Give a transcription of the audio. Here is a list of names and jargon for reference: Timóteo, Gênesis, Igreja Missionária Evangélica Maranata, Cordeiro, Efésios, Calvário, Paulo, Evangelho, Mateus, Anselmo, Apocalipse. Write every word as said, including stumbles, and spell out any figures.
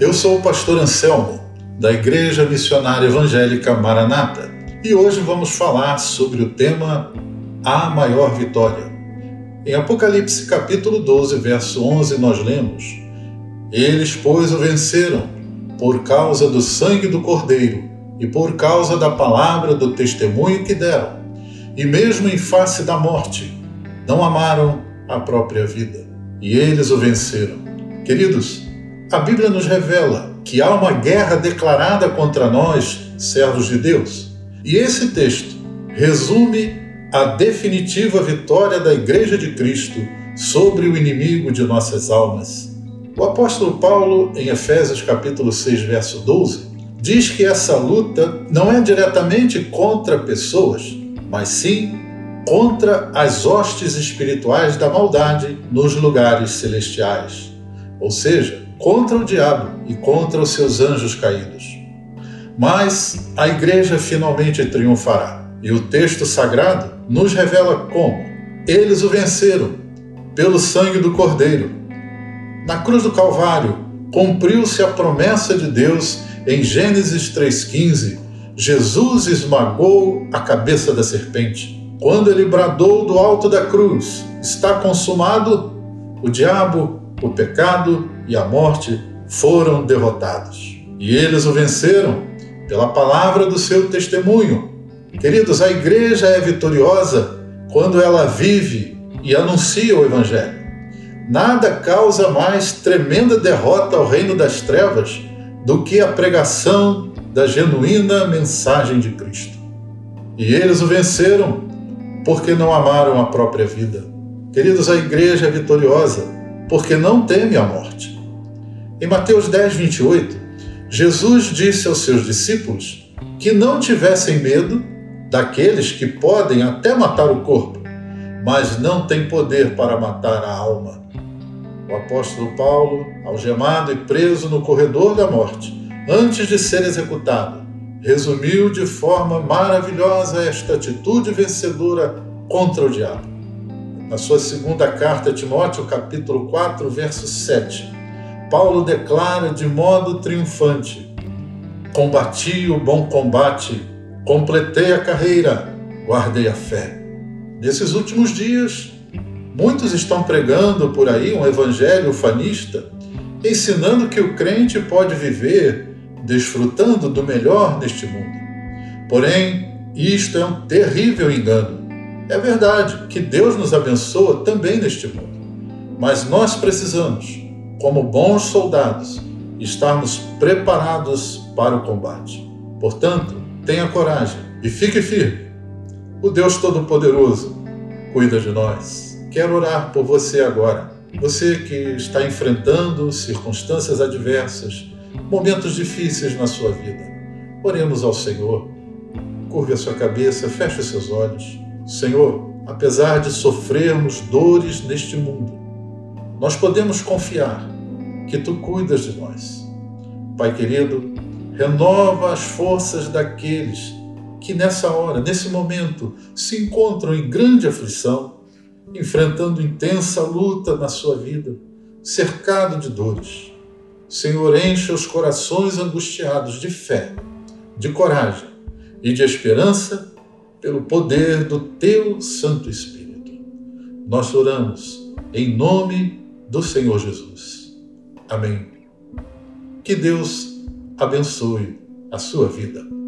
Eu sou o pastor Anselmo, da Igreja Missionária Evangélica Maranata, e hoje vamos falar sobre o tema A Maior Vitória. Em Apocalipse capítulo doze, verso onze, nós lemos: Eles, pois, o venceram, por causa do sangue do Cordeiro e por causa da palavra do testemunho que deram, e mesmo em face da morte, não amaram a própria vida, e eles o venceram. Queridos, a Bíblia nos revela que há uma guerra declarada contra nós, servos de Deus, e esse texto resume a definitiva vitória da Igreja de Cristo sobre o inimigo de nossas almas. O apóstolo Paulo, em Efésios capítulo seis, verso doze, diz que essa luta não é diretamente contra pessoas, mas sim contra as hostes espirituais da maldade nos lugares celestiais, ou seja, contra o diabo e contra os seus anjos caídos. Mas a igreja finalmente triunfará, e o texto sagrado nos revela como. Eles o venceram pelo sangue do Cordeiro. Na cruz do Calvário, cumpriu-se a promessa de Deus em Gênesis três, quinze. Jesus esmagou a cabeça da serpente. Quando ele bradou do alto da cruz, está consumado, o diabo, o pecado e a morte foram derrotados. E eles o venceram pela palavra do seu testemunho. Queridos, a igreja é vitoriosa quando ela vive e anuncia o Evangelho. Nada causa mais tremenda derrota ao reino das trevas do que a pregação da genuína mensagem de Cristo. E eles o venceram porque não amaram a própria vida. Queridos, a igreja é vitoriosa porque não teme a morte. Em Mateus dez, vinte e oito, Jesus disse aos seus discípulos que não tivessem medo daqueles que podem até matar o corpo, mas não têm poder para matar a alma. O apóstolo Paulo, algemado e preso no corredor da morte, antes de ser executado, resumiu de forma maravilhosa esta atitude vencedora contra o diabo. Na sua segunda carta a Timóteo, capítulo quatro, verso sete, Paulo declara de modo triunfante: combati o bom combate, completei a carreira, guardei a fé. Nesses últimos dias, muitos estão pregando por aí um evangelho ufanista, ensinando que o crente pode viver desfrutando do melhor neste mundo. Porém, isto é um terrível engano. É verdade que Deus nos abençoa também neste mundo, mas nós precisamos, como bons soldados, estarmos preparados para o combate. Portanto, tenha coragem e fique firme. O Deus Todo-Poderoso cuida de nós. Quero orar por você agora. Você que está enfrentando circunstâncias adversas, momentos difíceis na sua vida. Oremos ao Senhor. Curve a sua cabeça, feche os seus olhos. Senhor, apesar de sofrermos dores neste mundo, nós podemos confiar que Tu cuidas de nós. Pai querido, renova as forças daqueles que nessa hora, nesse momento, se encontram em grande aflição, enfrentando intensa luta na sua vida, cercado de dores. Senhor, enche os corações angustiados de fé, de coragem e de esperança pelo poder do Teu Santo Espírito. Nós oramos em nome do Senhor Jesus. Amém. Que Deus abençoe a sua vida.